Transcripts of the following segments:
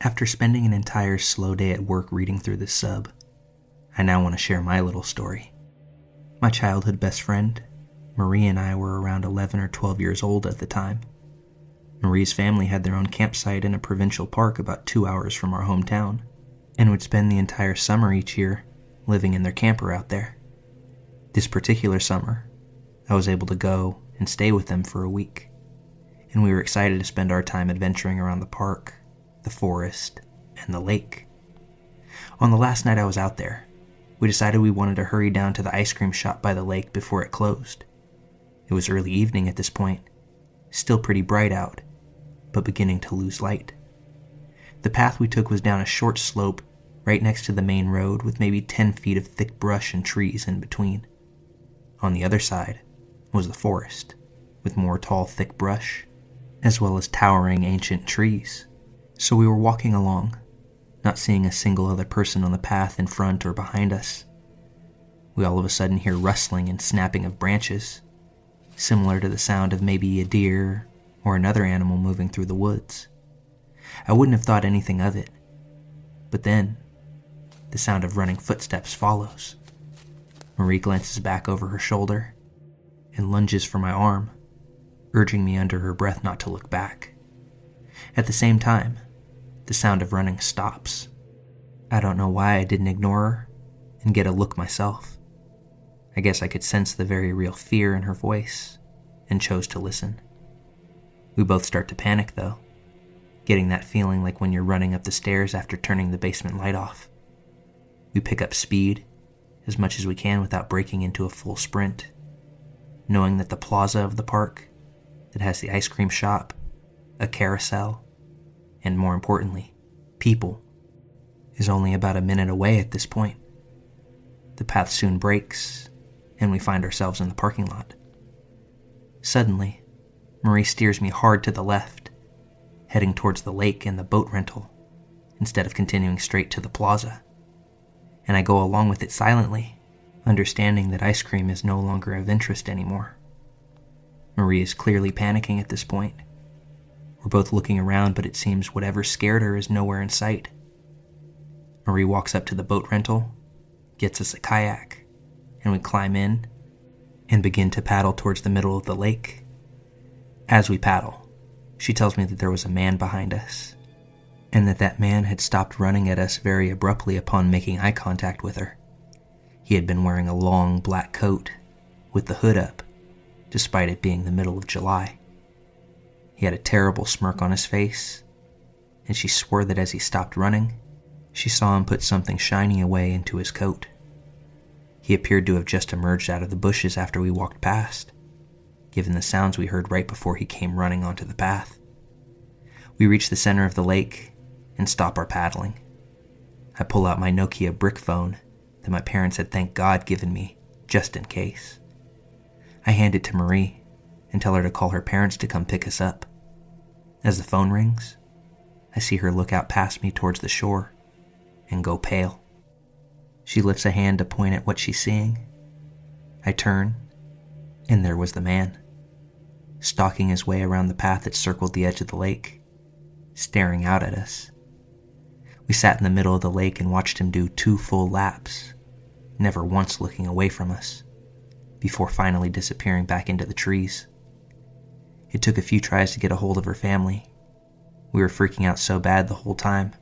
After spending an entire slow day at work reading through this sub, I now want to share my little story. My childhood best friend, Marie, and I were around 11 or 12 years old at the time. Marie's family had their own campsite in a provincial park about 2 hours from our hometown, and would spend the entire summer each year living in their camper out there. This particular summer, I was able to go and stay with them for a week, and we were excited to spend our time adventuring around the park, the forest, and the lake. On the last night I was out there, we decided we wanted to hurry down to the ice cream shop by the lake before it closed. It was early evening at this point, still pretty bright out, but beginning to lose light. The path we took was down a short slope right next to the main road with maybe 10 feet of thick brush and trees in between. On the other side was the forest, with more tall thick brush, as well as towering ancient trees. So we were walking along, not seeing a single other person on the path in front or behind us. We all of a sudden hear rustling and snapping of branches, similar to the sound of maybe a deer or another animal moving through the woods. I wouldn't have thought anything of it, but then the sound of running footsteps follows. Marie glances back over her shoulder and lunges for my arm, urging me under her breath not to look back. At the same time, the sound of running stops. I don't know why I didn't ignore her and get a look myself. I guess I could sense the very real fear in her voice and chose to listen. We both start to panic though, getting that feeling like when you're running up the stairs after turning the basement light off. We pick up speed as much as we can without breaking into a full sprint, knowing that the plaza of the park that has the ice cream shop, a carousel, and more importantly, people, is only about a minute away at this point. The path soon breaks, and we find ourselves in the parking lot. Suddenly, Marie steers me hard to the left, heading towards the lake and the boat rental, instead of continuing straight to the plaza. And I go along with it silently, understanding that ice cream is no longer of interest anymore. Marie is clearly panicking at this point. We're both looking around, but it seems whatever scared her is nowhere in sight. Marie walks up to the boat rental, gets us a kayak, and we climb in and begin to paddle towards the middle of the lake. As we paddle, she tells me that there was a man behind us, and that man had stopped running at us very abruptly upon making eye contact with her. He had been wearing a long black coat with the hood up, despite it being the middle of July. He had a terrible smirk on his face, and she swore that as he stopped running, she saw him put something shiny away into his coat. He appeared to have just emerged out of the bushes after we walked past, given the sounds we heard right before he came running onto the path. We reach the center of the lake and stop our paddling. I pull out my Nokia brick phone that my parents had, thank God, given me just in case. I hand it to Marie and tell her to call her parents to come pick us up. As the phone rings, I see her look out past me towards the shore and go pale. She lifts a hand to point at what she's seeing. I turn, and there was the man, stalking his way around the path that circled the edge of the lake, staring out at us. We sat in the middle of the lake and watched him do 2 full laps, never once looking away from us, before finally disappearing back into the trees. It took a few tries to get a hold of her family. We were freaking out so bad the whole time,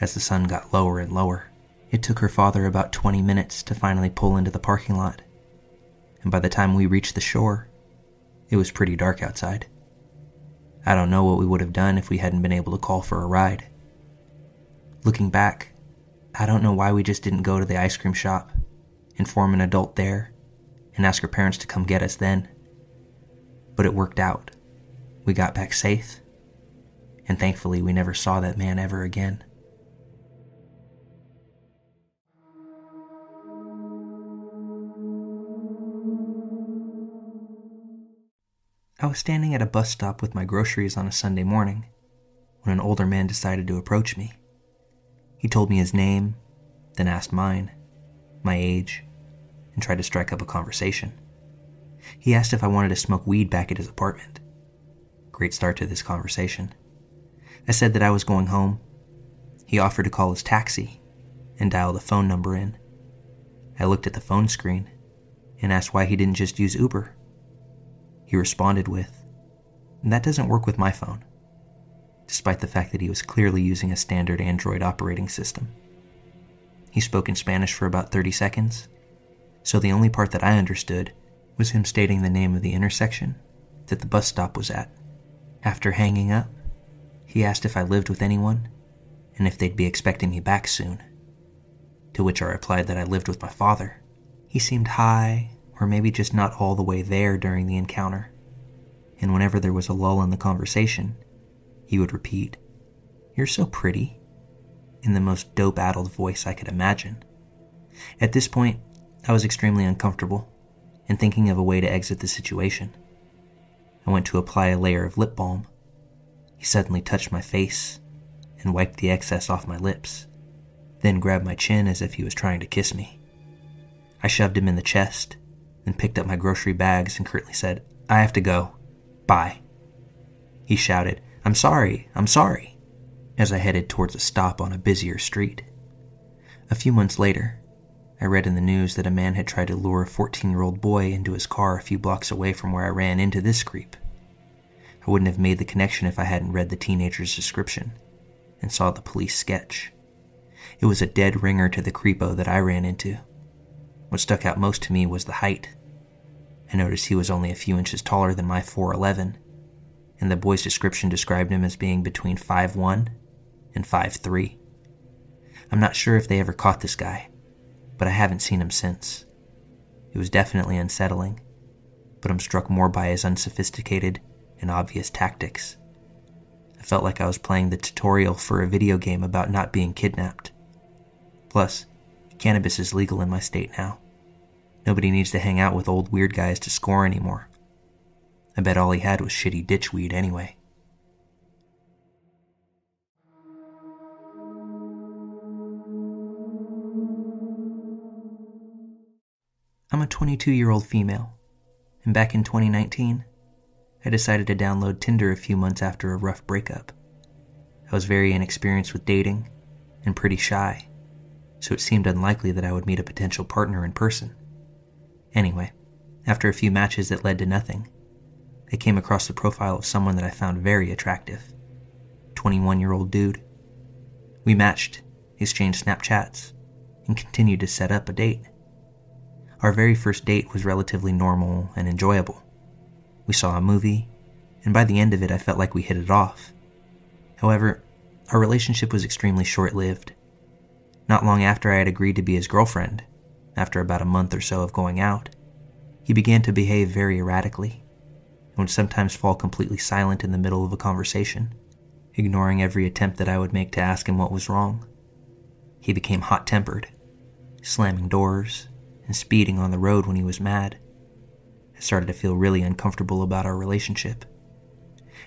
as the sun got lower and lower. It took her father about 20 minutes to finally pull into the parking lot, and by the time we reached the shore, it was pretty dark outside. I don't know what we would have done if we hadn't been able to call for a ride. Looking back, I don't know why we just didn't go to the ice cream shop, inform an adult there, and ask her parents to come get us then. But it worked out. We got back safe, and thankfully we never saw that man ever again. I was standing at a bus stop with my groceries on a Sunday morning when an older man decided to approach me. He told me his name, then asked mine, my age, and tried to strike up a conversation. He asked if I wanted to smoke weed back at his apartment. Great start to this conversation. I said that I was going home. He offered to call his taxi and dial the phone number in. I looked at the phone screen and asked why he didn't just use Uber. He responded with, "That doesn't work with my phone," despite the fact that he was clearly using a standard Android operating system. He spoke in Spanish for about 30 seconds, so the only part that I understood was him stating the name of the intersection that the bus stop was at. After hanging up, he asked if I lived with anyone and if they'd be expecting me back soon, to which I replied that I lived with my father. He seemed high, or maybe just not all the way there during the encounter, and whenever there was a lull in the conversation, he would repeat, "You're so pretty," in the most dope-addled voice I could imagine. At this point, I was extremely uncomfortable and thinking of a way to exit the situation. I went to apply a layer of lip balm. He suddenly touched my face and wiped the excess off my lips, then grabbed my chin as if he was trying to kiss me. I shoved him in the chest, then picked up my grocery bags and curtly said, "I have to go. Bye." He shouted, "I'm sorry, I'm sorry," as I headed towards a stop on a busier street. A few months later, I read in the news that a man had tried to lure a 14-year-old boy into his car a few blocks away from where I ran into this creep. I wouldn't have made the connection if I hadn't read the teenager's description and saw the police sketch. It was a dead ringer to the creepo that I ran into. What stuck out most to me was the height. I noticed he was only a few inches taller than my 4'11", and the boy's description described him as being between 5'1" and 5'3". I'm not sure if they ever caught this guy, but I haven't seen him since. It was definitely unsettling, but I'm struck more by his unsophisticated and obvious tactics. I felt like I was playing the tutorial for a video game about not being kidnapped. Plus, cannabis is legal in my state now. Nobody needs to hang out with old weird guys to score anymore. I bet all he had was shitty ditch weed anyway. I'm a 22-year-old female, and back in 2019, I decided to download Tinder a few months after a rough breakup. I was very inexperienced with dating and pretty shy, so it seemed unlikely that I would meet a potential partner in person. Anyway, after a few matches that led to nothing, I came across the profile of someone that I found very attractive. 21-year-old dude. We matched, exchanged Snapchats, and continued to set up a date. Our very first date was relatively normal and enjoyable. We saw a movie, and by the end of it I felt like we hit it off. However, our relationship was extremely short-lived. Not long after I had agreed to be his girlfriend, after about a month or so of going out, he began to behave very erratically and would sometimes fall completely silent in the middle of a conversation, ignoring every attempt that I would make to ask him what was wrong. He became hot-tempered, slamming doors and speeding on the road when he was mad. I started to feel really uncomfortable about our relationship.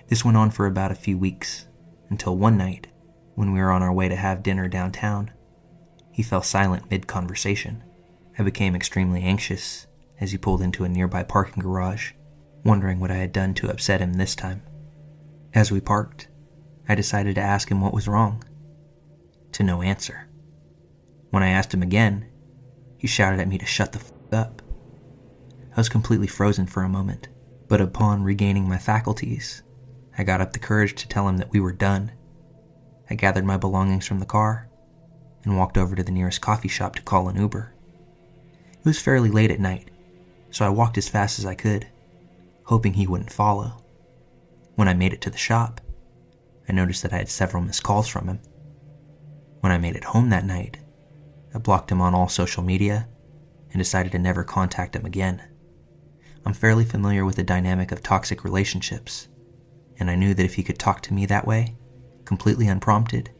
This went on for about a few weeks, until one night, when we were on our way to have dinner downtown, he fell silent mid-conversation. I became extremely anxious as he pulled into a nearby parking garage, wondering what I had done to upset him this time. As we parked, I decided to ask him what was wrong. To no answer. When I asked him again, he shouted at me to shut the f*** up. I was completely frozen for a moment, but upon regaining my faculties, I got up the courage to tell him that we were done. I gathered my belongings from the car and walked over to the nearest coffee shop to call an Uber. It was fairly late at night, so I walked as fast as I could, hoping he wouldn't follow. When I made it to the shop, I noticed that I had several missed calls from him. When I made it home that night, I blocked him on all social media and decided to never contact him again. I'm fairly familiar with the dynamic of toxic relationships, and I knew that if he could talk to me that way, completely unprompted,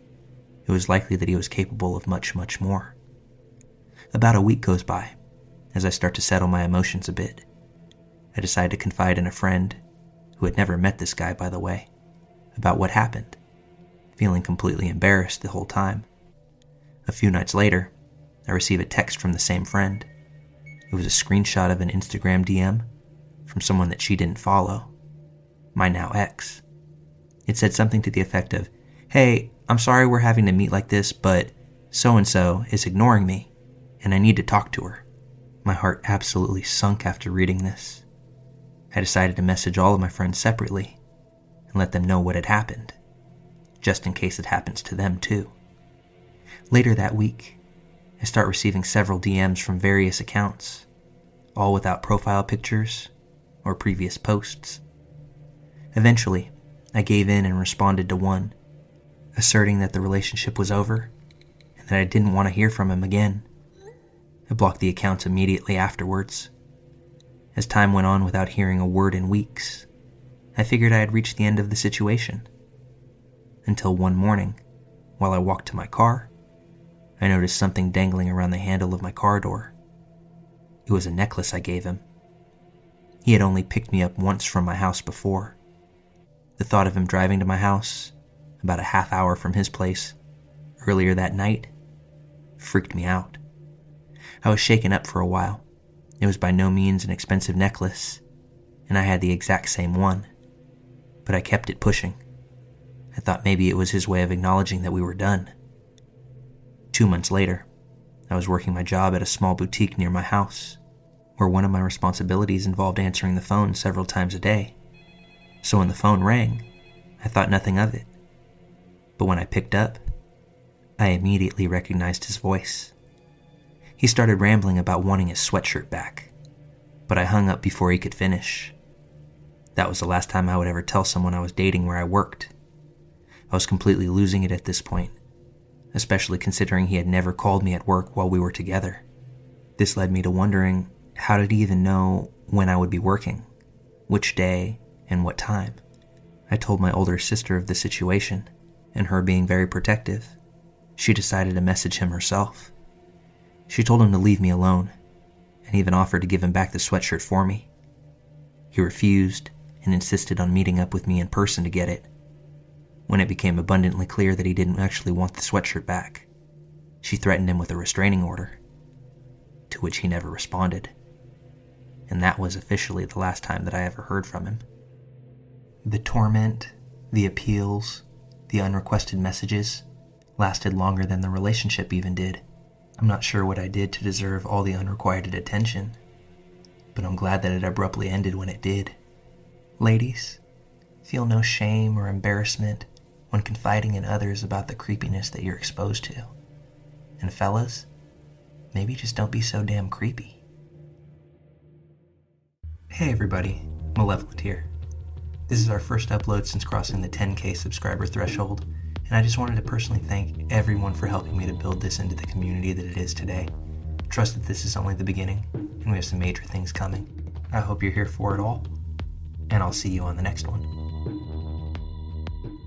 it was likely that he was capable of much, much more. About a week goes by, as I start to settle my emotions a bit. I decide to confide in a friend who had never met this guy, by the way, about what happened, feeling completely embarrassed the whole time. A few nights later, I receive a text from the same friend. It was a screenshot of an Instagram DM from someone that she didn't follow, my now ex. It said something to the effect of, "Hey, I'm sorry we're having to meet like this, but so-and-so is ignoring me, and I need to talk to her." My heart absolutely sunk after reading this. I decided to message all of my friends separately and let them know what had happened, just in case it happens to them too. Later that week, I start receiving several DMs from various accounts, all without profile pictures or previous posts. Eventually, I gave in and responded to one, asserting that the relationship was over and that I didn't want to hear from him again. I blocked the accounts immediately afterwards. As time went on without hearing a word in weeks, I figured I had reached the end of the situation. Until one morning, while I walked to my car, I noticed something dangling around the handle of my car door. It was a necklace I gave him. He had only picked me up once from my house before. The thought of him driving to my house, about a half hour from his place, earlier that night, freaked me out. I was shaken up for a while. It was by no means an expensive necklace, and I had the exact same one, but I kept it pushing. I thought maybe it was his way of acknowledging that we were done. 2 months later, I was working my job at a small boutique near my house, where one of my responsibilities involved answering the phone several times a day. So when the phone rang, I thought nothing of it. But when I picked up, I immediately recognized his voice. He started rambling about wanting his sweatshirt back, but I hung up before he could finish. That was the last time I would ever tell someone I was dating where I worked. I was completely losing it at this point, especially considering he had never called me at work while we were together. This led me to wondering, how did he even know when I would be working, which day, and what time? I told my older sister of the situation, and her being very protective, she decided to message him herself. She told him to leave me alone, and even offered to give him back the sweatshirt for me. He refused, and insisted on meeting up with me in person to get it. When it became abundantly clear that he didn't actually want the sweatshirt back, she threatened him with a restraining order, to which he never responded. And that was officially the last time that I ever heard from him. The torment, the appeals, the unrequested messages lasted longer than the relationship even did. I'm not sure what I did to deserve all the unrequited attention, but I'm glad that it abruptly ended when it did. Ladies, feel no shame or embarrassment when confiding in others about the creepiness that you're exposed to. And fellas, maybe just don't be so damn creepy. Hey everybody, Malevolent here. This is our first upload since crossing the 10K subscriber threshold, and I just wanted to personally thank everyone for helping me to build this into the community that it is today. Trust that this is only the beginning, and we have some major things coming. I hope you're here for it all, and I'll see you on the next one.